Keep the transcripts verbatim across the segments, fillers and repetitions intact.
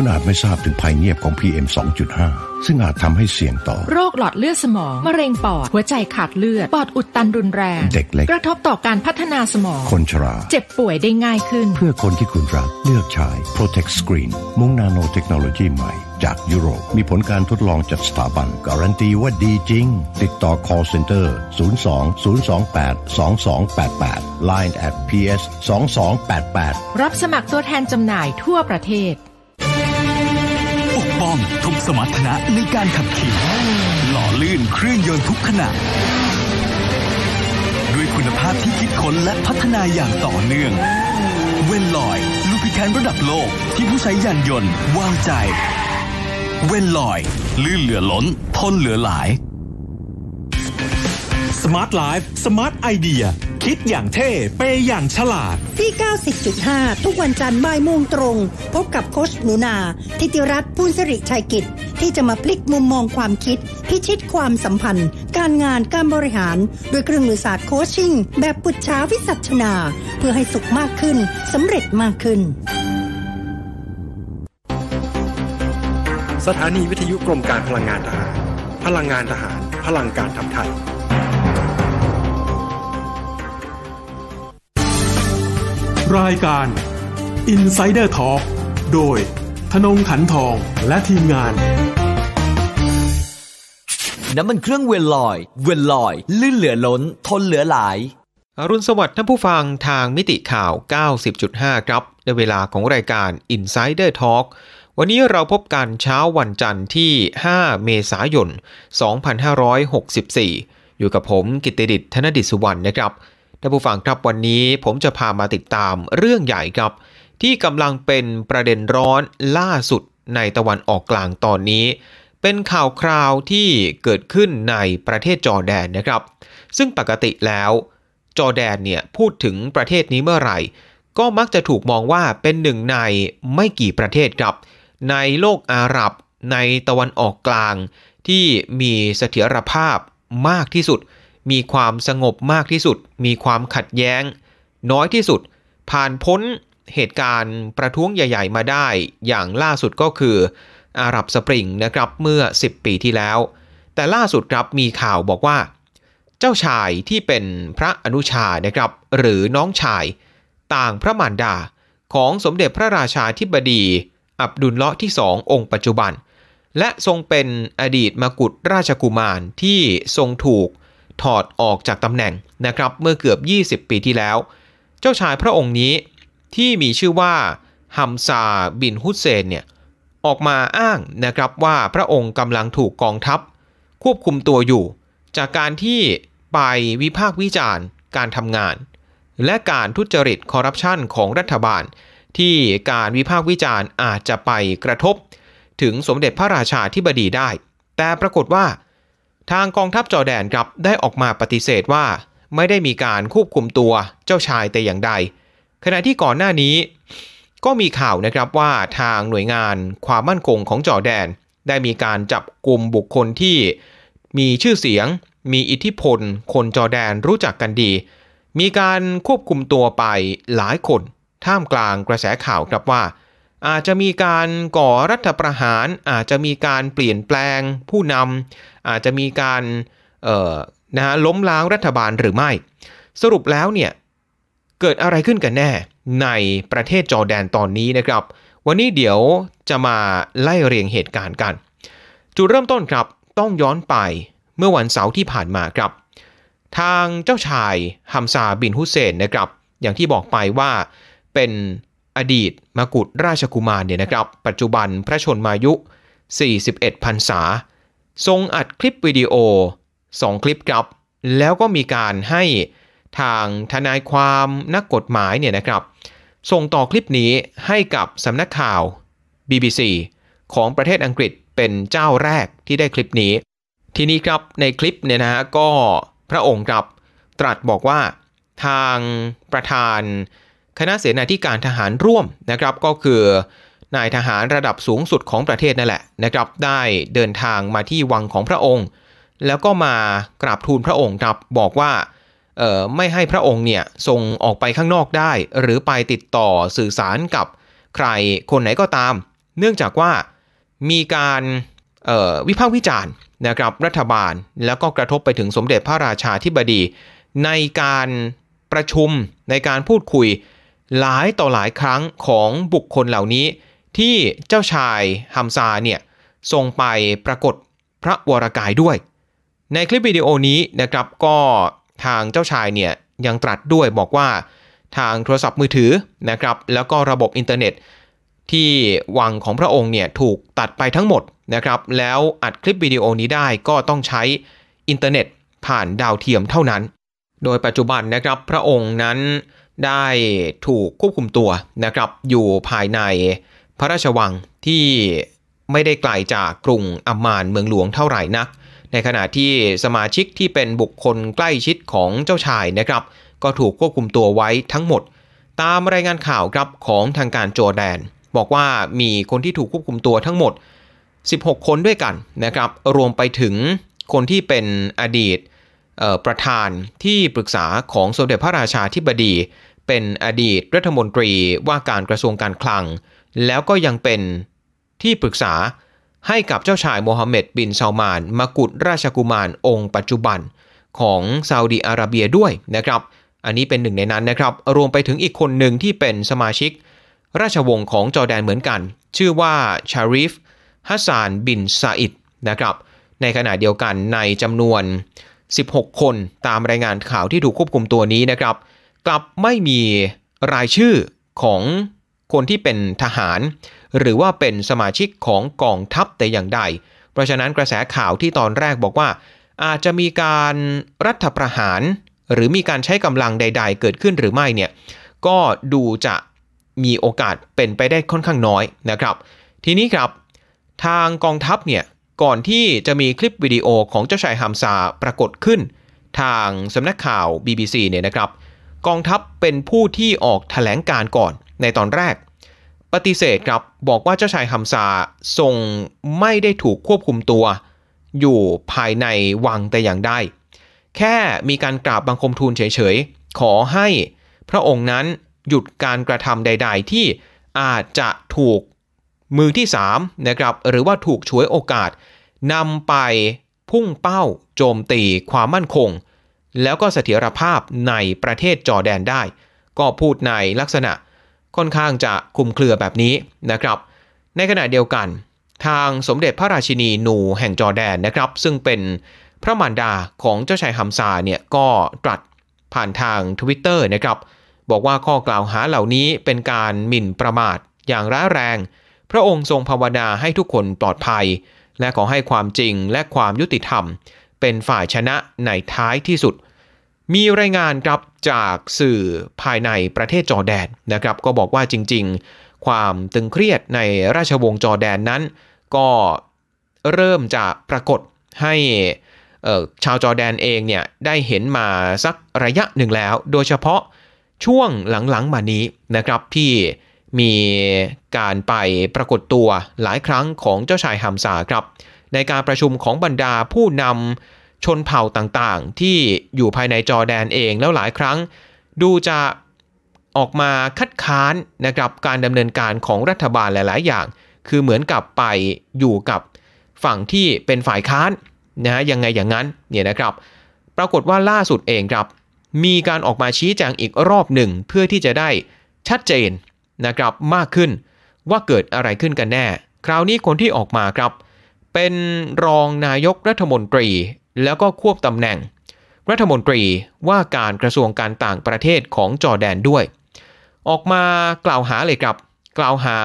คุณอาจไม่ทราบถึงภัยเงียบของ พี เอ็ม สอง จุด ห้า ซึ่งอาจทำให้เสี่ยงต่อโรคหลอดเลือดสมองมะเร็งปอดหัวใจขาดเลือดปอดอุดตันรุนแรงเด็กเล็กกระทบต่อการพัฒนาสมองคนชราเจ็บป่วยได้ง่ายขึ้นเพื่อคนที่คุณรักเลือกใช้ Protect Screen มุ้งนาโนเทคโนโลยีใหม่จากยุโรปมีผลการทดลองจากสถาบันการันตีว่าดีจริงติดต่อ call center ศูนย์ สอง ศูนย์ สอง แปด สอง สอง แปด แปด line at พี เอส สอง สอง แปด แปดรับสมัครตัวแทนจำหน่ายทั่วประเทศปกป้องทุกสมรรถนะในการขับขี่หล่อลื่นเครื่องยนต์ทุกขณะด้วยคุณภาพที่คิดค้นและพัฒนาอย่างต่อเนื่องเวนลอยลูพิแคนระดับโลกที่ผู้ใช้ยานยนต์วางใจเวนลอยลื่นเหลือล้นทนเหลือหลายสมาร์ทไลฟ์สมาร์ทไอเดียคิดอย่างเท่เปย์อย่างฉลาดที่ เก้าสิบจุดห้า ทุกวันจันทร์บ่ายโมงตรงพบกับโค้ชหนูนาธิติรัตน์พูนสิริชัยกิจที่จะมาพลิกมุมมองความคิดพิชิตความสัมพันธ์การงานการบริหารด้วยเครื่องมือศาสตร์โคชชิ่งแบบปุจฉาวิสัชนาเพื่อให้สุขมากขึ้นสำเร็จมากขึ้นสถานีวิทยุกรมการพลังงานทหารพลังงานทหารพลังการทำไทยรายการ Insider Talk โดยธนงขันทองและทีมงานน้ำมันเครื่องเวลลอยเวลลอยลื่นเหลือล้นทนเหลือหลายอรุณสวัสดิ์ท่านผู้ฟังทางมิติข่าว เก้าสิบจุดห้า ครับในเวลาของรายการ Insider Talk วันนี้เราพบกันเช้าวันจันทร์ที่ห้าเมษายนสองพันห้าร้อยหกสิบสี่อยู่กับผมกิตติดิษฐ์ ธนดิษฐ์สุวรรณนะครับท่านผู้ฟังครับวันนี้ผมจะพามาติดตามเรื่องใหญ่ครับที่กำลังเป็นประเด็นร้อนล่าสุดในตะวันออกกลางตอนนี้เป็นข่าวคราวที่เกิดขึ้นในประเทศจอร์แดนนะครับซึ่งปกติแล้วจอร์แดนเนี่ยพูดถึงประเทศนี้เมื่อไหร่ก็มักจะถูกมองว่าเป็นหนึ่งในไม่กี่ประเทศครับในโลกอาหรับในตะวันออกกลางที่มีเสถียรภาพมากที่สุดมีความสงบมากที่สุดมีความขัดแย้งน้อยที่สุดผ่านพ้นเหตุการณ์ประท้วงใหญ่ๆมาได้อย่างล่าสุดก็คืออาหรับสปริงนะครับเมื่อสิบปีที่แล้วแต่ล่าสุดครับมีข่าวบอกว่าเจ้าชายที่เป็นพระอนุชานะครับหรือน้องชายต่างพระมารดาของสมเด็จพระราชาธิบดีอับดุลเลาะห์ที่สององค์ปัจจุบันและทรงเป็นอดีตมกุฎราชกุมารที่ทรงถูกถอดออกจากตำแหน่งนะครับเมื่อเกือบยี่สิบปีที่แล้วเจ้าชายพระองค์นี้ที่มีชื่อว่าฮัมซาบินฮุเซนเนี่ยออกมาอ้างนะครับว่าพระองค์กำลังถูกกองทัพควบคุมตัวอยู่จากการที่ไปวิพากษ์วิจารณ์การทำงานและการทุจริตคอร์รัปชันของรัฐบาลที่การวิพากษ์วิจารณ์อาจจะไปกระทบถึงสมเด็จพระราชาธิบดีได้แต่ปรากฏว่าทางกองทัพจอร์แดนครับได้ออกมาปฏิเสธว่าไม่ได้มีการควบคุมตัวเจ้าชายแต่อย่างใดขณะที่ก่อนหน้านี้ก็มีข่าวนะครับว่าทางหน่วยงานความมั่นคงของจอร์แดนได้มีการจับกุมบุคคลที่มีชื่อเสียงมีอิทธิพลคนจอร์แดนรู้จักกันดีมีการควบคุมตัวไปหลายคนท่ามกลางกระแสข่าวครับว่าอาจจะมีการก่อรัฐประหารอาจจะมีการเปลี่ยนแปลงผู้นำอาจจะมีการเอ่อนะฮะล้มล้างรัฐบาลหรือไม่สรุปแล้วเนี่ยเกิดอะไรขึ้นกันแน่ในประเทศจอร์แดนตอนนี้นะครับวันนี้เดี๋ยวจะมาไล่เรียงเหตุการณ์กันจุดเริ่มต้นครับต้องย้อนไปเมื่อวันเสาร์ที่ผ่านมาครับทางเจ้าชายฮัมซาบินฮุเซนนะครับอย่างที่บอกไปว่าเป็นอดีตมกุฎราชกุมารเนี่ยนะครับปัจจุบันพระชนมายุสี่สิบเอ็ดพรรษาทรงอัดคลิปวิดีโอสองคลิปครับแล้วก็มีการให้ทางทนายความนักกฎหมายเนี่ยนะครับส่งต่อคลิปนี้ให้กับสำนักข่าว บี บี ซี ของประเทศอังกฤษเป็นเจ้าแรกที่ได้คลิปนี้ทีนี้ครับในคลิปเนี่ยนะฮะก็พระองค์ครับตรัสบอกว่าทางประธานคณะเสนาธิการทหารร่วมนะครับก็คือนายทหารระดับสูงสุดของประเทศนั่นแหละนะครับได้เดินทางมาที่วังของพระองค์แล้วก็มากราบทูลพระองค์ครับบอกว่าเอ่อไม่ให้พระองค์เนี่ยทรงออกไปข้างนอกได้หรือไปติดต่อสื่อสารกับใครคนไหนก็ตาม เนื่องจากว่ามีการวิพากษ์วิจารณ์นะครับรัฐบาลแล้วก็กระทบไปถึงสมเด็จพระราชาธิบดีในการประชุมในการพูดคุยหลายต่อหลายครั้งของบุคคลเหล่านี้ที่เจ้าชายฮัมซาเนี่ยทรงไปปรากฏพระวรกายด้วยในคลิปวิดีโอนี้นะครับก็ทางเจ้าชายเนี่ยยังตรัสด้วยบอกว่าทางโทรศัพท์มือถือนะครับแล้วก็ระบบอินเทอร์เน็ตที่วังของพระองค์เนี่ยถูกตัดไปทั้งหมดนะครับแล้วอัดคลิปวิดีโอนี้ได้ก็ต้องใช้อินเทอร์เน็ตผ่านดาวเทียมเท่านั้นโดยปัจจุบันนะครับพระองค์นั้นได้ถูกควบคุมตัวนะครับอยู่ภายในพระราชวังที่ไม่ได้ไกลจากกรุงอัมมานเมืองหลวงเท่าไหร่นักในขณะที่สมาชิกที่เป็นบุคคลใกล้ชิดของเจ้าชายนะครับก็ถูกควบคุมตัวไว้ทั้งหมดตามรายงานข่าวครับของทางการจอร์แดนบอกว่ามีคนที่ถูกควบคุมตัวทั้งหมดสิบหกคนด้วยกันนะครับรวมไปถึงคนที่เป็นอดีตประธานที่ปรึกษาของสมเด็จพระราชาธิบดีเป็นอดีตรัฐมนตรีว่าการกระทรวงการคลังแล้วก็ยังเป็นที่ปรึกษาให้กับเจ้าชายโมฮัมเหม็ดบินซาลมานมกุฎราชกุมารองค์ปัจจุบันของซาอุดีอาระเบียด้วยนะครับอันนี้เป็นหนึ่งในนั้นนะครับรวมไปถึงอีกคนหนึ่งที่เป็นสมาชิกราชวงศ์ของจอร์แดนเหมือนกันชื่อว่าชาริฟฮัสซานบินซาอิดนะครับในขณะเดียวกันในจำนวนสิบหกคนตามรายงานข่าวที่ถูกควบคุมตัวนี้นะครับกลับไม่มีรายชื่อของคนที่เป็นทหารหรือว่าเป็นสมาชิกของกองทัพแต่อย่างใดเพราะฉะนั้นกระแสข่าวที่ตอนแรกบอกว่าอาจจะมีการรัฐประหารหรือมีการใช้กำลังใดๆเกิดขึ้นหรือไม่เนี่ยก็ดูจะมีโอกาสเป็นไปได้ค่อนข้างน้อยนะครับทีนี้ครับทางกองทัพเนี่ยก่อนที่จะมีคลิปวิดีโอของเจ้าชายฮัมซาปรากฏขึ้นทางสำนักข่าว บี บี ซี เนี่ยนะครับกองทัพเป็นผู้ที่ออกแถลงการก่อนในตอนแรกปฏิเสธครับบอกว่าเจ้าชายฮัมซาทรงไม่ได้ถูกควบคุมตัวอยู่ภายในวังแต่อย่างใดแค่มีการกราบบังคมทูลเฉยๆขอให้พระองค์นั้นหยุดการกระทำใดๆที่อาจจะถูกมือที่สามนะครับหรือว่าถูกฉวยโอกาสนำไปพุ่งเป้าโจมตีความมั่นคงแล้วก็เสถียรภาพในประเทศจอร์แดนได้ก็พูดในลักษณะค่อนข้างจะคลุมเครือแบบนี้นะครับในขณะเดียวกันทางสมเด็จพระราชินีนูแห่งจอร์แดนนะครับซึ่งเป็นพระมารดาของเจ้าชายฮัมซาเนี่ยก็ตรัสผ่านทาง ทวิตเตอร์ นะครับบอกว่าข้อกล่าวหาเหล่านี้เป็นการหมิ่นประมาทอย่างร้ายแรงพระองค์ทรงภาวนาให้ทุกคนปลอดภัยและขอให้ความจริงและความยุติธรรมเป็นฝ่ายชนะในท้ายที่สุดมีรายงานครับจากสื่อภายในประเทศจอร์แดนนะครับก็บอกว่าจริงๆความตึงเครียดในราชวงศ์จอร์แดนนั้นก็เริ่มจะปรากฏให้ชาวจอร์แดนเองเนี่ยได้เห็นมาสักระยะหนึ่งแล้วโดยเฉพาะช่วงหลังๆมานี้นะครับที่มีการไปปรากฏตัวหลายครั้งของเจ้าชายฮัมซาครับในการประชุมของบรรดาผู้นำชนเผ่าต่างๆที่อยู่ภายในจอร์แดนเองแล้วหลายครั้งดูจะออกมาคัดค้านนะครับการดำเนินการของรัฐบาลหลายๆอย่างคือเหมือนกับไปอยู่กับฝั่งที่เป็นฝ่ายค้านนะฮะยังไงอย่างนั้นเนี่ยนะครับปรากฏว่าล่าสุดเองครับมีการออกมาชี้แจงอีกรอบหนึ่งเพื่อที่จะได้ชัดเจนนะครับมากขึ้นว่าเกิดอะไรขึ้นกันแน่คราวนี้คนที่ออกมาครับเป็นรองนายกรัฐมนตรีแล้วก็ควบตำแหน่งรัฐมนตรีว่าการกระทรวงการต่างประเทศของจอร์แดนด้วยออกมากล่าวหาเลยครับกล่าวหา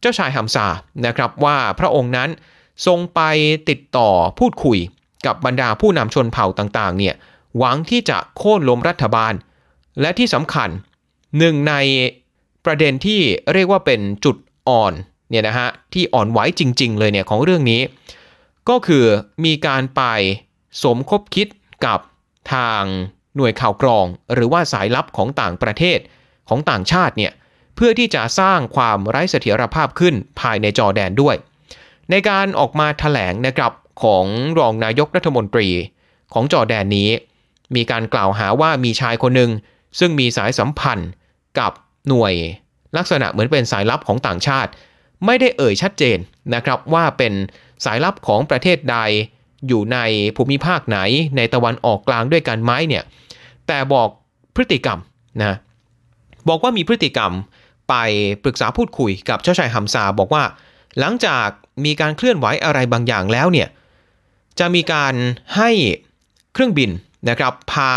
เจ้าชายฮัมซานะครับว่าพระองค์นั้นทรงไปติดต่อพูดคุยกับบรรดาผู้นำชนเผ่าต่างๆเนี่ยหวังที่จะโค่นล้มรัฐบาลและที่สำคัญหนึ่งในประเด็นที่เรียกว่าเป็นจุดอ่อนเนี่ยนะฮะที่อ่อนไหวจริงๆเลยเนี่ยของเรื่องนี้ก็คือมีการไปสมคบคิดกับทางหน่วยข่าวกรองหรือว่าสายลับของต่างประเทศของต่างชาติเนี่ยเพื่อที่จะสร้างความไร้เสถียรภาพขึ้นภายในจอร์แดนด้วยในการออกมาแถลงนะครับของรองนายกรัฐมนตรีของจอร์แดนนี้มีการกล่าวหาว่ามีชายคนหนึ่งซึ่งมีสายสัมพันธ์กับหน่วยลักษณะเหมือนเป็นสายลับของต่างชาติ ไม่ได้เอ่ยชัดเจนนะครับว่าเป็นสายลับของประเทศใดอยู่ในภูมิภาคไหนในตะวันออกกลางด้วยกันไหมเนี่ยแต่บอกพฤติกรรมนะบอกว่ามีพฤติกรรมไปปรึกษาพูดคุยกับเจ้าชายฮัมซาบอกว่าหลังจากมีการเคลื่อนไหวอะไรบางอย่างแล้วเนี่ยจะมีการให้เครื่องบินนะครับพา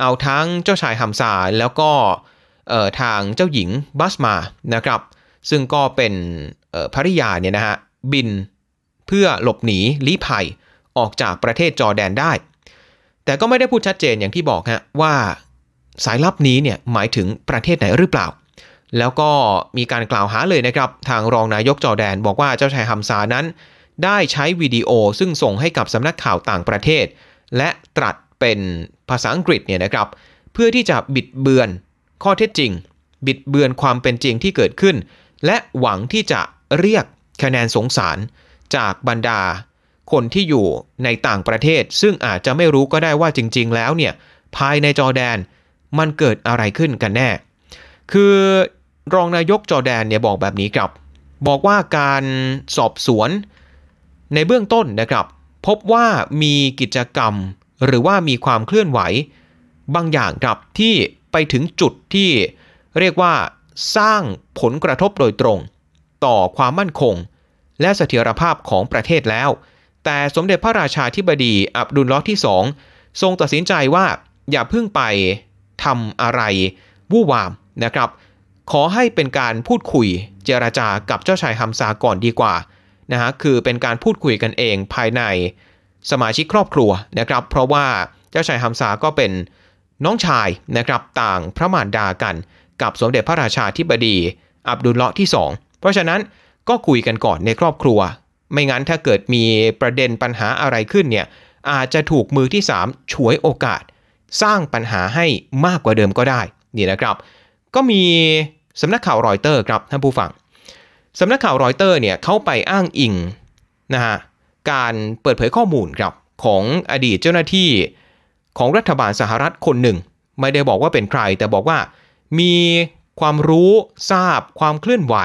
เอาทั้งเจ้าชายฮัมซาแล้วก็ทางเจ้าหญิงบัสมานะครับซึ่งก็เป็นภริยาเนี่ยนะฮะบินเพื่อหลบหนีลี้ภัยออกจากประเทศจอร์แดนได้แต่ก็ไม่ได้พูดชัดเจนอย่างที่บอกฮะว่าสายลับนี้เนี่ยหมายถึงประเทศไหนหรือเปล่าแล้วก็มีการกล่าวหาเลยนะครับทางรองนายกจอร์แดนบอกว่าเจ้าชายฮัมซานั้นได้ใช้วิดีโอซึ่งส่งให้กับสำนักข่าวต่างประเทศและตรัสเป็นภาษาอังกฤษเนี่ยนะครับเพื่อที่จะบิดเบือนข้อเท็จจริงบิดเบือนความเป็นจริงที่เกิดขึ้นและหวังที่จะเรียกคะแนนสงสารจากบรรดาคนที่อยู่ในต่างประเทศซึ่งอาจจะไม่รู้ก็ได้ว่าจริงๆแล้วเนี่ยภายในจอร์แดนมันเกิดอะไรขึ้นกันแน่คือรองนายกจอร์แดนเนี่ยบอกแบบนี้ครับบอกว่าการสอบสวนในเบื้องต้นนะครับพบว่ามีกิจกรรมหรือว่ามีความเคลื่อนไหวบางอย่างครับที่ไปถึงจุดที่เรียกว่าสร้างผลกระทบโดยตรงต่อความมั่นคงและเสถียรภาพของประเทศแล้วแต่สมเด็จพระราชาธิบดีอับดุลเลาะห์ที่สองทรงตัดสินใจว่าอย่าเพิ่งไปทำอะไรวู่วามนะครับขอให้เป็นการพูดคุยเจรจากับเจ้าชายฮัมซาก่อนดีกว่านะฮะคือเป็นการพูดคุยกันเองภายในสมาชิกครอบครัวนะครับเพราะว่าเจ้าชายฮัมซาก็เป็นน้องชายนะครับต่างพระมารดากันกับสมเด็จพระราชาธิบดีอับดุลเลาะห์ที่สองเพราะฉะนั้นก็คุยกันก่อนในครอบครัวไม่งั้นถ้าเกิดมีประเด็นปัญหาอะไรขึ้นเนี่ยอาจจะถูกมือที่สามฉวยโอกาสสร้างปัญหาให้มากกว่าเดิมก็ได้นี่นะครับก็มีสำนักข่าวรอยเตอร์ครับท่านผู้ฟังสำนักข่าวรอยเตอร์เนี่ยเขาไปอ้างอิงนะฮะการเปิดเผยข้อมูลครับของอดีตเจ้าหน้าที่ของรัฐบาลสหรัฐคนหนึ่งไม่ได้บอกว่าเป็นใครแต่บอกว่ามีความรู้ทราบความเคลื่อนไหว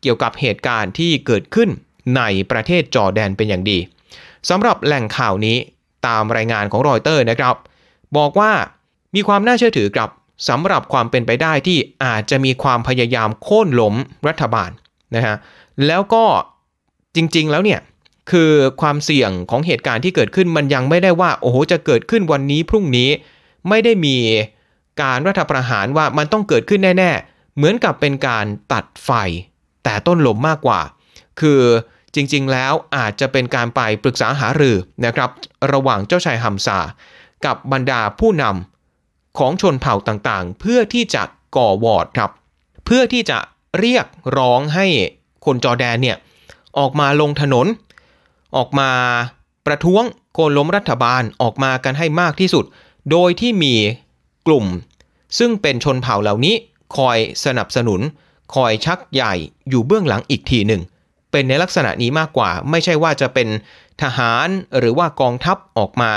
เกี่ยวกับเหตุการณ์ที่เกิดขึ้นในประเทศจอร์แดนเป็นอย่างดีสำหรับแหล่งข่าวนี้ตามรายงานของรอยเตอร์นะครับบอกว่ามีความน่าเชื่อถือครับสำหรับความเป็นไปได้ที่อาจจะมีความพยายามโค่นล้มรัฐบาลนะฮะแล้วก็จริงๆแล้วเนี่ยคือความเสี่ยงของเหตุการณ์ที่เกิดขึ้นมันยังไม่ได้ว่าโอ้โหจะเกิดขึ้นวันนี้พรุ่งนี้ไม่ได้มีการรัฐประหารว่ามันต้องเกิดขึ้นแน่ๆเหมือนกับเป็นการตัดไฟแต่ต้นลมมากกว่าคือจริงๆแล้วอาจจะเป็นการไปปรึกษาหารือนะครับระหว่างเจ้าชายฮัมซากับบรรดาผู้นำของชนเผ่าต่างๆเพื่อที่จะก่อวอร์ดครับเพื่อที่จะเรียกร้องให้คนจอร์แดนเนี่ยออกมาลงถนนออกมาประท้วงโค่นล้มรัฐบาลออกมากันให้มากที่สุดโดยที่มีกลุ่มซึ่งเป็นชนเผ่าเหล่านี้คอยสนับสนุนคอยชักใหญ่อยู่เบื้องหลังอีกทีหนึ่งเป็นในลักษณะนี้มากกว่าไม่ใช่ว่าจะเป็นทหารหรือว่ากองทัพออกมา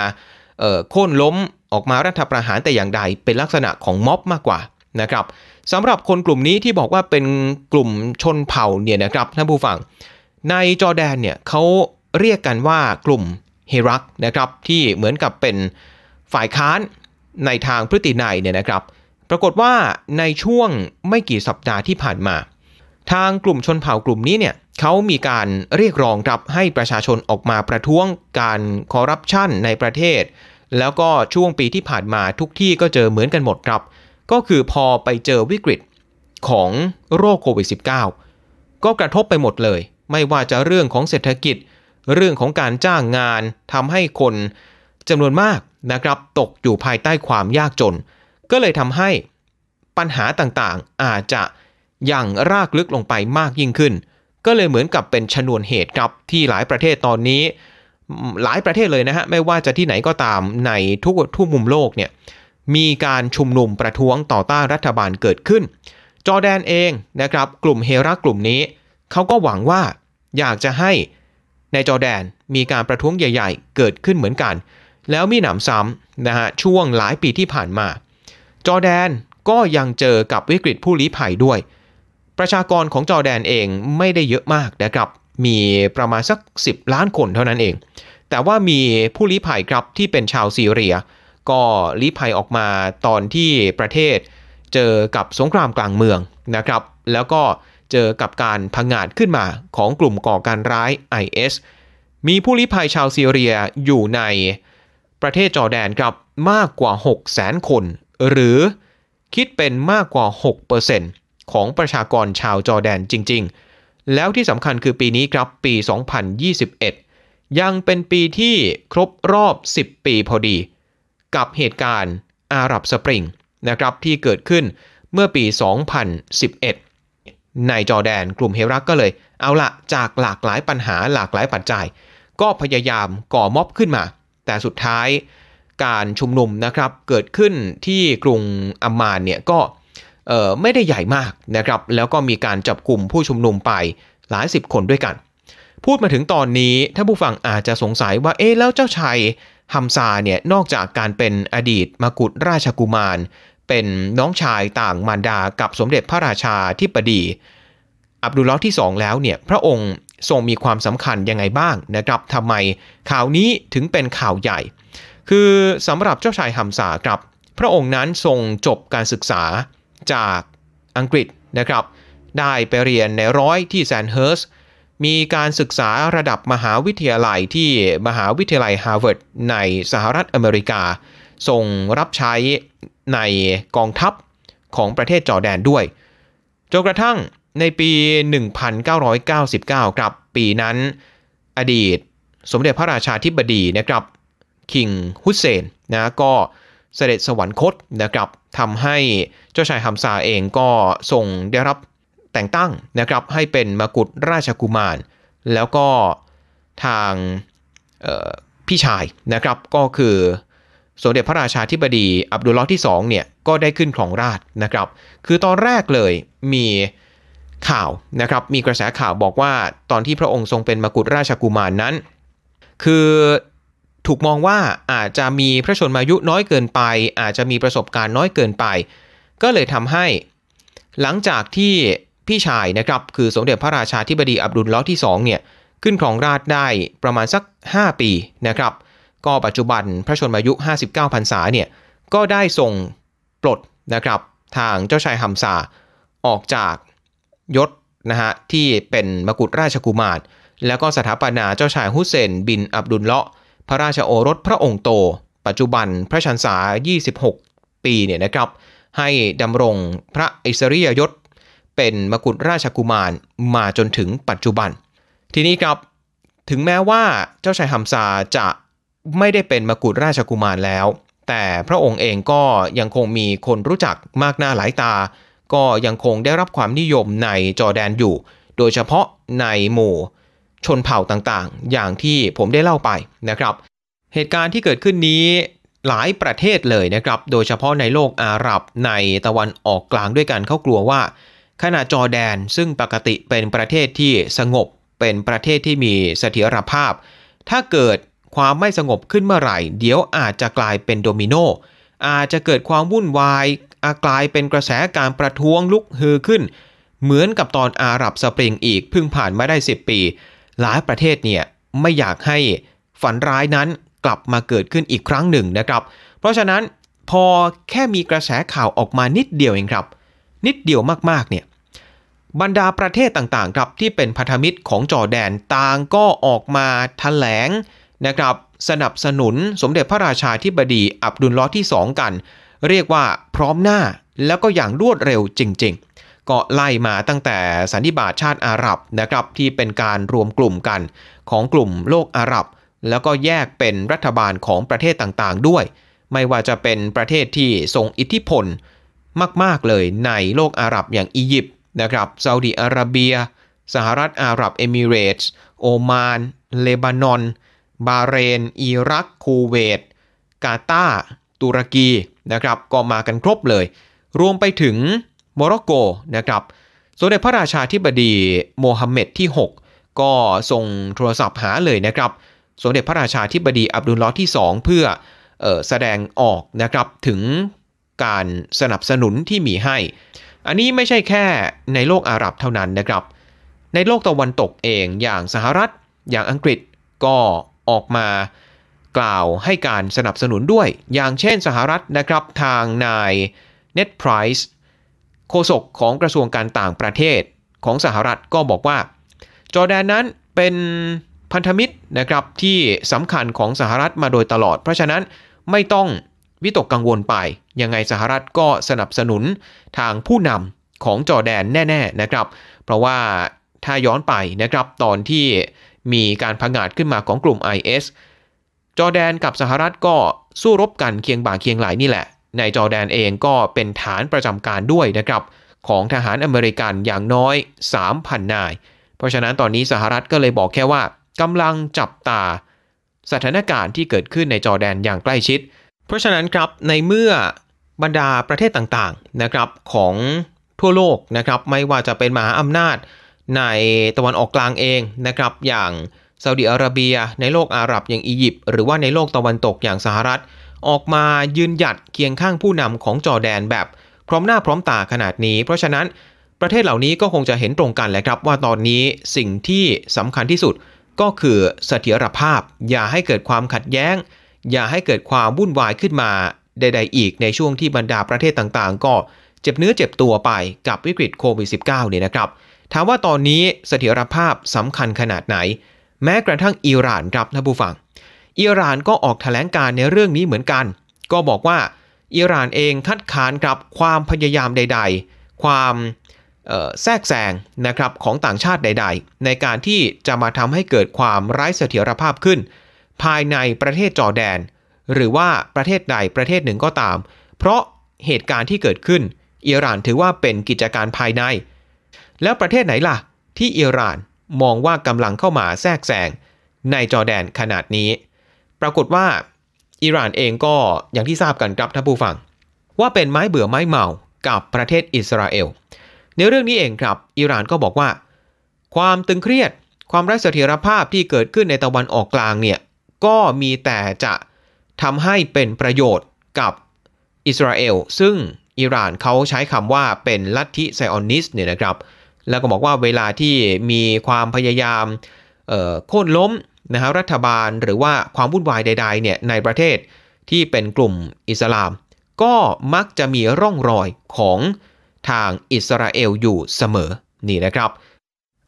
โค่นล้มออกมารัฐประหารแต่อย่างใดเป็นลักษณะของม็อบมากกว่านะครับสำหรับคนกลุ่มนี้ที่บอกว่าเป็นกลุ่มชนเผ่าเนี่ยนะครับท่านผู้ฟังในจอร์แดนเนี่ยเขาเรียกกันว่ากลุ่มเฮรักนะครับที่เหมือนกับเป็นฝ่ายค้านในทางพฤตินัยเนี่ยนะครับปรากฏว่าในช่วงไม่กี่สัปดาห์ที่ผ่านมาทางกลุ่มชนเผ่ากลุ่มนี้เนี่ยเขามีการเรียกร้องรับให้ประชาชนออกมาประท้วงการคอร์รัปชันในประเทศแล้วก็ช่วงปีที่ผ่านมาทุกที่ก็เจอเหมือนกันหมดครับก็คือพอไปเจอวิกฤตของโรคโควิด สิบเก้า ก็กระทบไปหมดเลยไม่ว่าจะเรื่องของเศรษฐกิจเรื่องของการจ้างงานทำให้คนจำนวนมากนะครับตกอยู่ภายใต้ความยากจนก็เลยทำให้ปัญหาต่างๆอาจจะยังรากลึกลงไปมากยิ่งขึ้นก็เลยเหมือนกับเป็นชนวนเหตุครับที่หลายประเทศตอนนี้หลายประเทศเลยนะฮะไม่ว่าจะที่ไหนก็ตามในทุกทุกมุมโลกเนี่ยมีการชุมนุมประท้วงต่อต้านรัฐบาลเกิดขึ้นจอร์แดนเองนะครับกลุ่มเฮรักกลุ่มนี้เขาก็หวังว่าอยากจะให้ในจอร์แดนมีการประท้วงใหญ่ๆเกิดขึ้นเหมือนกันแล้วมีหนำซ้ำนะฮะช่วงหลายปีที่ผ่านมาจอร์แดนก็ยังเจอกับวิกฤตผู้ลี้ภัยด้วย ประชากรของจอร์แดนเองไม่ได้เยอะมากนะครับมีประมาณสักสิบล้านคนเท่านั้นเองแต่ว่ามีผู้ลี้ภัยครับที่เป็นชาวซีเรียก็ลี้ภัยออกมาตอนที่ประเทศเจอกับสงครามกลางเมืองนะครับแล้วก็เจอกับการพังงาดขึ้นมาของกลุ่มก่อการร้าย ไอ เอส มีผู้ลี้ภัยชาวซีเรียอยู่ในประเทศจอร์แดนครับมากกว่า หกแสนคนหรือคิดเป็นมากกว่า หกเปอร์เซ็นต์ ของประชากรชาวจอร์แดนจริงๆแล้วที่สำคัญคือปีนี้ครับปีสองพันยี่สิบเอ็ดยังเป็นปีที่ครบรอบสิบปีพอดีกับเหตุการณ์อาหรับสปริงนะครับที่เกิดขึ้นเมื่อปีสองพันสิบเอ็ดในจอร์แดนกลุ่มเฮรักก็เลยเอาละจากหลากหลายปัญหาหลากหลายปัจจัยก็พยายามก่อม็อบขึ้นมาแต่สุดท้ายการชุมนุมนะครับเกิดขึ้นที่กรุงอัมมานเนี่ยก็เอ่อไม่ได้ใหญ่มากนะครับแล้วก็มีการจับกลุ่มผู้ชุมนุมไปหลายสิบคนด้วยกันพูดมาถึงตอนนี้ถ้าผู้ฟังอาจจะสงสัยว่าเอ๊ะแล้วเจ้าชายฮัมซาเนี่ยนอกจากการเป็นอดีตมกุฎราชกุมารเป็นน้องชายต่างมารดากับสมเด็จพระราชาธิบดีอับดุลเลาะห์ที่สองแล้วเนี่ยพระองค์ทรงมีความสำคัญยังไงบ้างนะครับทำไมข่าวนี้ถึงเป็นข่าวใหญ่คือสำหรับเจ้าชายฮัมซาครับพระองค์นั้นทรงจบการศึกษาจากอังกฤษนะครับได้ไปเรียนในร้อยที่แซนเฮิร์สมีการศึกษาระดับมหาวิทยาลัยที่มหาวิทยาลัยฮาร์วาร์ดในสหรัฐอเมริกาทรงรับใช้ในกองทัพของประเทศจอร์แดนด้วยจนกระทั่งในปีหนึ่งพันเก้าร้อยเก้าสิบเก้าครับปีนั้นอดีตสมเด็จพระราชาธิบดีนะครับคิงฮุสเซนนะก็เสด็จสวรรคตนะครับทำให้เจ้าชายฮัมซาเองก็ทรงได้รับแต่งตั้งนะครับให้เป็นมกุฎราชกุมารแล้วก็ทางพี่ชายนะครับก็คือสมเด็จพระราชาธิบดีอับดุลเลาะห์ที่สองเนี่ยก็ได้ขึ้นครองราชย์นะครับคือตอนแรกเลยมีข่าวนะครับมีกระแสข่าวบอกว่าตอนที่พระองค์ทรงเป็นมกุฎราชกุมารนั้นคือถูกมองว่าอาจจะมีพระชนมายุน้อยเกินไปอาจจะมีประสบการณ์น้อยเกินไปก็เลยทำให้หลังจากที่พี่ชายนะครับคือสมเด็จพระราชาธิบดีอับดุลเลาะห์ที่สองเนี่ยขึ้นครองราชย์ได้ประมาณสักห้าปีนะครับก็ปัจจุบันพระชนมายุห้าสิบเก้าพรรษาเนี่ยก็ได้ทรงปลดนะครับทางเจ้าชายฮัมซาออกจากยศนะฮะที่เป็นมกุฎราชกุมารแล้วก็สถาปนาเจ้าชายฮุสเซนบินอับดุลเลาะห์พระราชโอรสพระองค์โตปัจจุบันพระชนษายี่สิบหกปีเนี่ยนะครับให้ดำรงพระอิสริยยศเป็นมกุฎราชกุมารมาจนถึงปัจจุบันทีนี้ครับถึงแม้ว่าเจ้าชายฮัมซาจะไม่ได้เป็นมกุฎราชกุมารแล้วแต่พระองค์เองก็ยังคงมีคนรู้จักมากหน้าหลายตาก็ยังคงได้รับความนิยมในจอร์แดนอยู่โดยเฉพาะในหมู่ชนเผ่าต่างๆอย่างที่ผมได้เล่าไปนะครับเหตุการณ์ที่เกิดขึ้นนี้หลายประเทศเลยนะครับโดยเฉพาะในโลกอาหรับในตะวันออกกลางด้วยกันเขากลัวว่าขณะจอร์แดนซึ่งปกติเป็นประเทศที่สงบเป็นประเทศที่มีเสถียรภาพถ้าเกิดความไม่สงบขึ้นเมื่อไหร่เดี๋ยวอาจจะกลายเป็นโดมิโนอาจจะเกิดความวุ่นวายกลายเป็นกระแสการประท้วงลุกฮือขึ้นเหมือนกับตอนอาหรับสปริงอีกเพิ่งผ่านมาได้สิบปีหลายประเทศเนี่ยไม่อยากให้ฝันร้ายนั้นกลับมาเกิดขึ้นอีกครั้งหนึ่งนะครับเพราะฉะนั้นพอแค่มีกระแสข่าวออกมานิดเดียวเองครับนิดเดียวมากๆเนี่ยบรรดาประเทศต่างๆครับที่เป็นพันธมิตรของจอร์แดนต่างก็ออกมาแถลงนะครับสนับสนุนสมเด็จพระราชาธิบดีอับดุลเลาะห์ที่สองกันเรียกว่าพร้อมหน้าแล้วก็อย่างรวดเร็วจริงๆก็ไล่มาตั้งแต่สันนิบาตชาติอาหรับนะครับที่เป็นการรวมกลุ่มกันของกลุ่มโลกอาหรับแล้วก็แยกเป็นรัฐบาลของประเทศต่างๆด้วยไม่ว่าจะเป็นประเทศที่ทรงอิทธิพลมากๆเลยในโลกอาหรับอย่างอียิปต์นะครับซาอุดิอาระเบียสหรัฐอาหรับเอมิเรตส์โอมานเลบานอนบาเรนอิรักคูเวตกาตาร์ตุรกีนะครับก็มากันครบเลยรวมไปถึงโมร็อกโกนะครับสมเด็จพระราชาธิบดีโมฮัมเหม็ดที่หกก็ส่งโทรศัพท์หาเลยนะครับสมเด็จพระราชาธิบดีอับดุลเลาะห์ที่สองเพื่อเอ่อแสดงออกนะครับถึงการสนับสนุนที่มีให้ อันนี้ไม่ใช่แค่ในโลกอาหรับเท่านั้นนะครับในโลกตะวันตกเองอย่างสหรัฐอย่างอังกฤษก็ออกมากล่าวให้การสนับสนุนด้วยอย่างเช่นสหรัฐนะครับทางนายเน็ตไพรซ์โฆษกของกระทรวงการต่างประเทศของสหรัฐก็บอกว่าจอร์แดนนั้นเป็นพันธมิตรนะครับที่สำคัญของสหรัฐมาโดยตลอดเพราะฉะนั้นไม่ต้องวิตกกังวลไปยังไงสหรัฐก็สนับสนุนทางผู้นำของจอร์แดนแน่ๆนะครับเพราะว่าถ้าย้อนไปนะครับตอนที่มีการผงาดขึ้นมาของกลุ่ม ไอ เอส จอร์แดนกับสหรัฐก็สู้รบกันเคียงบ่าเคียงไหลนี่แหละในจอร์แดนเองก็เป็นฐานประจำการด้วยนะครับของทหารอเมริกันอย่างน้อย สามพัน นายเพราะฉะนั้นตอนนี้สหรัฐก็เลยบอกแค่ว่ากำลังจับตาสถานการณ์ที่เกิดขึ้นในจอร์แดนอย่างใกล้ชิดเพราะฉะนั้นครับในเมื่อบรรดาประเทศต่างๆนะครับของทั่วโลกนะครับไม่ว่าจะเป็นมหาอำนาจในตะวันออกกลางเองนะครับอย่างซาอุดิอาระเบียในโลกอาหรับอย่างอียิปต์หรือว่าในโลกตะวันตกอย่างสหรัฐออกมายืนหยัดเคียงข้างผู้นำของจอร์แดนแบบพร้อมหน้าพร้อมตาขนาดนี้เพราะฉะนั้นประเทศเหล่านี้ก็คงจะเห็นตรงกันแหละครับว่าตอนนี้สิ่งที่สำคัญที่สุดก็คือเสถียรภาพอย่าให้เกิดความขัดแย้งอย่าให้เกิดความวุ่นวายขึ้นมาใดๆอีกในช่วงที่บรรดาประเทศต่างๆก็เจ็บเนื้อเจ็บตัวไปกับวิกฤตโควิด สิบเก้า เนี่ยนะครับถามว่าตอนนี้เสถียรภาพสำคัญขนาดไหนแม้กระทั่งอิหร่านครับท่านผู้ฟังอิหร่านก็ออกแถลงการในเรื่องนี้เหมือนกันก็บอกว่าอิหร่านเองคัดค้านกับความพยายามใดๆความแทรกแซงนะครับของต่างชาติใดๆในการที่จะมาทำให้เกิดความไร้เสถียรภาพขึ้นภายในประเทศจอร์แดนหรือว่าประเทศใดประเทศหนึ่งก็ตามเพราะเหตุการณ์ที่เกิดขึ้นอิหร่านถือว่าเป็นกิจการภายในแล้วประเทศไหนล่ะที่อิหร่านมองว่ากำลังเข้ามาแทรกแซงในจอร์แดนขนาดนี้ปรากฏว่าอิหร่านเองก็อย่างที่ทราบกันครับท่านผู้ฟังว่าเป็นไม้เบื่อไม้เมากับประเทศอิสราเอลในเรื่องนี้เองครับอิหร่านก็บอกว่าความตึงเครียดความไร้เสถียรภาพที่เกิดขึ้นในตะวันออกกลางเนี่ยก็มีแต่จะทำให้เป็นประโยชน์กับอิสราเอลซึ่งอิหร่านเขาใช้คำว่าเป็นลัทธิไซออนิสต์เนี่ยนะครับแล้วก็บอกว่าเวลาที่มีความพยายามโค่นล้มนะฮะรัฐบาลหรือว่าความวุ่นวายใดๆเนี่ยในประเทศที่เป็นกลุ่มอิสลามก็มักจะมีร่องรอยของทางอิสราเอลอยู่เสมอนี่นะครับ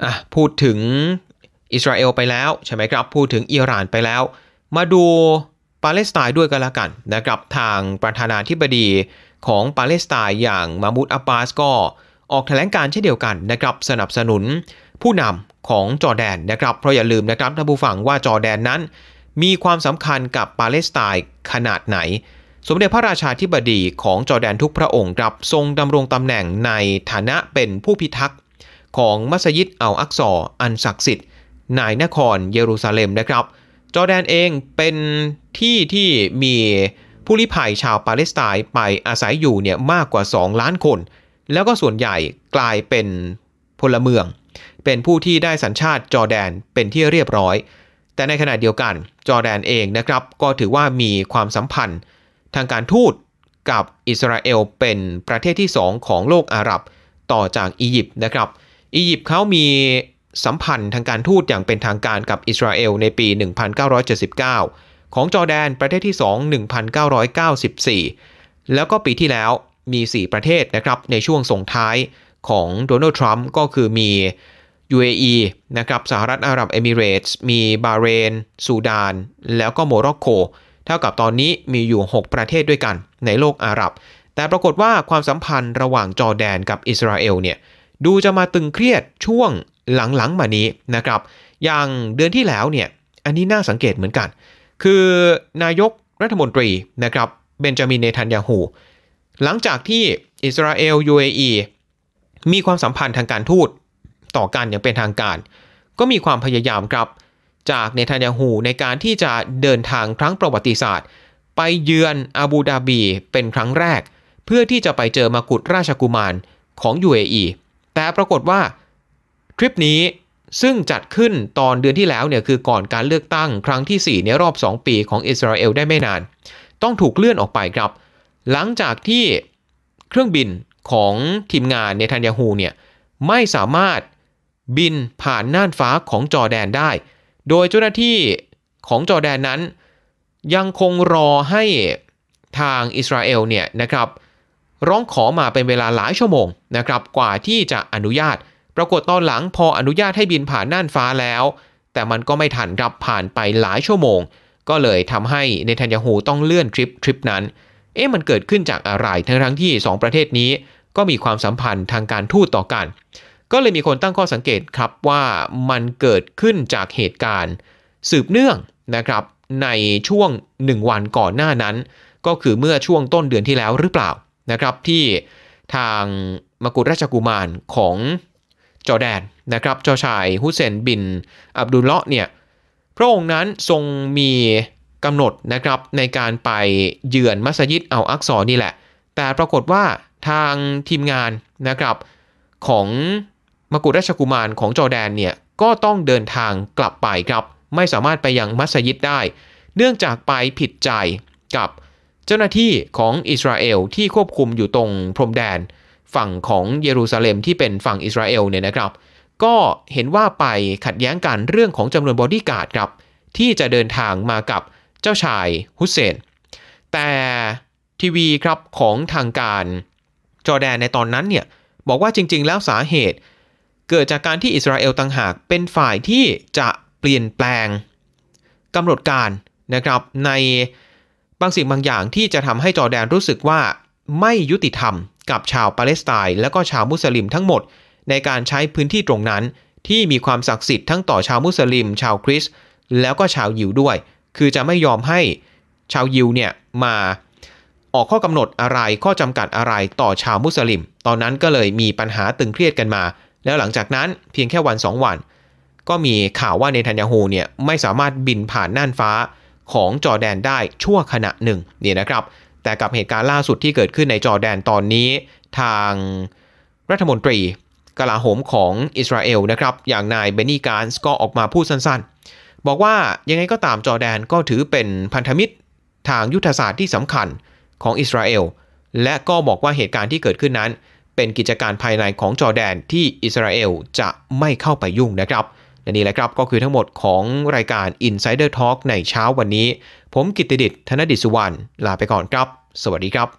อ่ะพูดถึงอิสราเอลไปแล้วใช่ไหมครับพูดถึงอิหร่านไปแล้วมาดูปาเลสไตน์ด้วยกันละกันนะครับทางประธานาธิบดีของปาเลสไตน์อย่างมามูดอับบาสก็ออกแถลงการเช่นเดียวกันนะครับสนับสนุนผู้นำของจอร์แดนนะครับเพราะอย่าลืมนะครับท่านผู้ฟังว่าจอร์แดนนั้นมีความสำคัญกับปาเลสไตน์ขนาดไหนสมเด็จพระราชาธิบดีของจอร์แดนทุกพระองค์ครับทรงดำรงตำแหน่งในฐานะเป็นผู้พิทักษ์ของมัสยิดอัลอักซออันศักดิ์สิทธิ์ในนครเยรูซาเล็มนะครับจอร์แดนเองเป็นที่ที่มีผู้ลี้ภัยชาวปาเลสไตน์ไปอาศัยอยู่เนี่ยมากกว่าสองล้านคนแล้วก็ส่วนใหญ่กลายเป็นพลเมืองเป็นผู้ที่ได้สัญชาติจอร์แดนเป็นที่เรียบร้อยแต่ในขณะเดียวกันจอร์แดนเองนะครับก็ถือว่ามีความสัมพันธ์ทางการทูตกับอิสราเอลเป็นประเทศที่สองของโลกอาหรับต่อจากอียิปต์นะครับอียิปต์เขามีสัมพันธ์ทางการทูตอย่างเป็นทางการกับอิสราเอลในปีหนึ่งพันเก้าร้อยเจ็ดสิบเก้าของจอร์แดนประเทศที่สอง หนึ่งพันเก้าร้อยเก้าสิบสี่แล้วก็ปีที่แล้วมีสี่ประเทศนะครับในช่วงส่งท้ายของโดนัลด์ทรัมป์ก็คือมี ยู เอ อี นะครับสหรัฐอาหรับเอมิเรตส์มีบาห์เรนซูดานแล้วก็โมร็อกโกเท่ากับตอนนี้มีอยู่หกประเทศด้วยกันในโลกอาหรับแต่ปรากฏว่าความสัมพันธ์ระหว่างจอร์แดนกับอิสราเอลเนี่ยดูจะมาตึงเครียดช่วงหลังๆมานี้นะครับอย่างเดือนที่แล้วเนี่ยอันนี้น่าสังเกตเหมือนกันคือนายกรัฐมนตรีนะครับเบนจามินเนทันยาฮูหลังจากที่อิสราเอล ยู เอ อี มีความสัมพันธ์ทางการทูตต่อกันอย่างเป็นทางการก็มีความพยายามครับจากเนทันยาฮูในการที่จะเดินทางครั้งประวัติศาสตร์ไปเยือนอาบูดาบีเป็นครั้งแรกเพื่อที่จะไปเจอมกุฎราชกุมารของ ยู เอ อี แต่ปรากฏว่าทริปนี้ซึ่งจัดขึ้นตอนเดือนที่แล้วเนี่ยคือก่อนการเลือกตั้งครั้งที่สี่ในรอบสองปีของอิสราเอลได้ไม่นานต้องถูกเลื่อนออกไปครับหลังจากที่เครื่องบิน ของทีมงานเนทันยาฮูเนี่ยไม่สามารถบินผ่านน่านฟ้าของจอร์แดนได้โดยเจ้าหน้าที่ของจอร์แดนนั้นยังคงรอให้ทางอิสราเอลเนี่ยนะครับร้องขอมาเป็นเวลาหลายชั่วโมงนะครับกว่าที่จะอนุญาตปรากฏตอนหลังพออนุญาตให้บินผ่านน่านฟ้าแล้วแต่มันก็ไม่ทันรับผ่านไปหลายชั่วโมงก็เลยทำให้เนทันยาฮูต้องเลื่อนทริปทริปนั้นเอ๊ะมันเกิดขึ้นจากอะไรทั้งทั้งที่สองประเทศนี้ก็มีความสัมพันธ์ทางการทูตต่อกันก็เลยมีคนตั้งข้อสังเกตครับว่ามันเกิดขึ้นจากเหตุการณ์สืบเนื่องนะครับในช่วงหนึ่งวันก่อนหน้านั้นก็คือเมื่อช่วงต้นเดือนที่แล้วหรือเปล่านะครับที่ทางมกุฎราชกุมารของจอร์แดนนะครับเจ้าชายฮุเซนบินอับดุลเลาะห์เนี่ยพระองค์นั้นทรงมีกำหนดนะครับในการไปเยือนมัสยิดอัลอักซอนี่แหละแต่ปรากฏว่าทางทีมงานนะครับของมกุฎราชกุมารของจอร์แดนเนี่ยก็ต้องเดินทางกลับไปครับไม่สามารถไปยังมัสยิดได้เนื่องจากไปผิดใจกับเจ้าหน้าที่ของอิสราเอลที่ควบคุมอยู่ตรงพรมแดนฝั่งของเยรูซาเล็มที่เป็นฝั่งอิสราเอลเนี่ยนะครับก็เห็นว่าไปขัดแย้งกันเรื่องของจำนวนบอดี้การ์ดครับที่จะเดินทางมากับเจ้าชายฮุสเซนแต่ทีวีครับของทางการจอร์แดนในตอนนั้นเนี่ยบอกว่าจริงๆแล้วสาเหตุเกิดจากการที่อิสราเอลต่างหากเป็นฝ่ายที่จะเปลี่ยนแปลงกำหนดการนะครับในบางสิ่งบางอย่างที่จะทำให้จอร์แดนรู้สึกว่าไม่ยุติธรรมกับชาวปาเลสไตน์และก็ชาวมุสลิมทั้งหมดในการใช้พื้นที่ตรงนั้นที่มีความศักดิ์สิทธิ์ทั้งต่อชาวมุสลิมชาวคริสต์แล้วก็ชาวยิวด้วยคือจะไม่ยอมให้ชาวยิวเนี่ยมาออกข้อกำหนดอะไรข้อจำกัดอะไรต่อชาวมุสลิมตอนนั้นก็เลยมีปัญหาตึงเครียดกันมาแล้วหลังจากนั้นเพียงแค่วันสองวันก็มีข่าวว่าเนทันยาฮูเนี่ยไม่สามารถบินผ่านน่านฟ้าของจอร์แดนได้ชั่วขณะหนึ่งเนี่ยนะครับแต่กับเหตุการณ์ล่าสุดที่เกิดขึ้นในจอร์แดนตอนนี้ทางรัฐมนตรีกลาโหมของอิสราเอลนะครับอย่างนายเบนนี่กานซ์ก็ออกมาพูดสั้นๆบอกว่ายังไงก็ตามจอร์แดนก็ถือเป็นพันธมิตรทางยุทธศาสตร์ที่สำคัญของอิสราเอลและก็บอกว่าเหตุการณ์ที่เกิดขึ้นนั้นเป็นกิจการภายในของจอร์แดนที่อิสราเอลจะไม่เข้าไปยุ่งนะครับและนี่แหละครับก็คือทั้งหมดของรายการ Insider Talk ในเช้าวันนี้ผมกิตติดิษฐ์ ธนดิษฐ์ สุวรรณลาไปก่อนครับสวัสดีครับ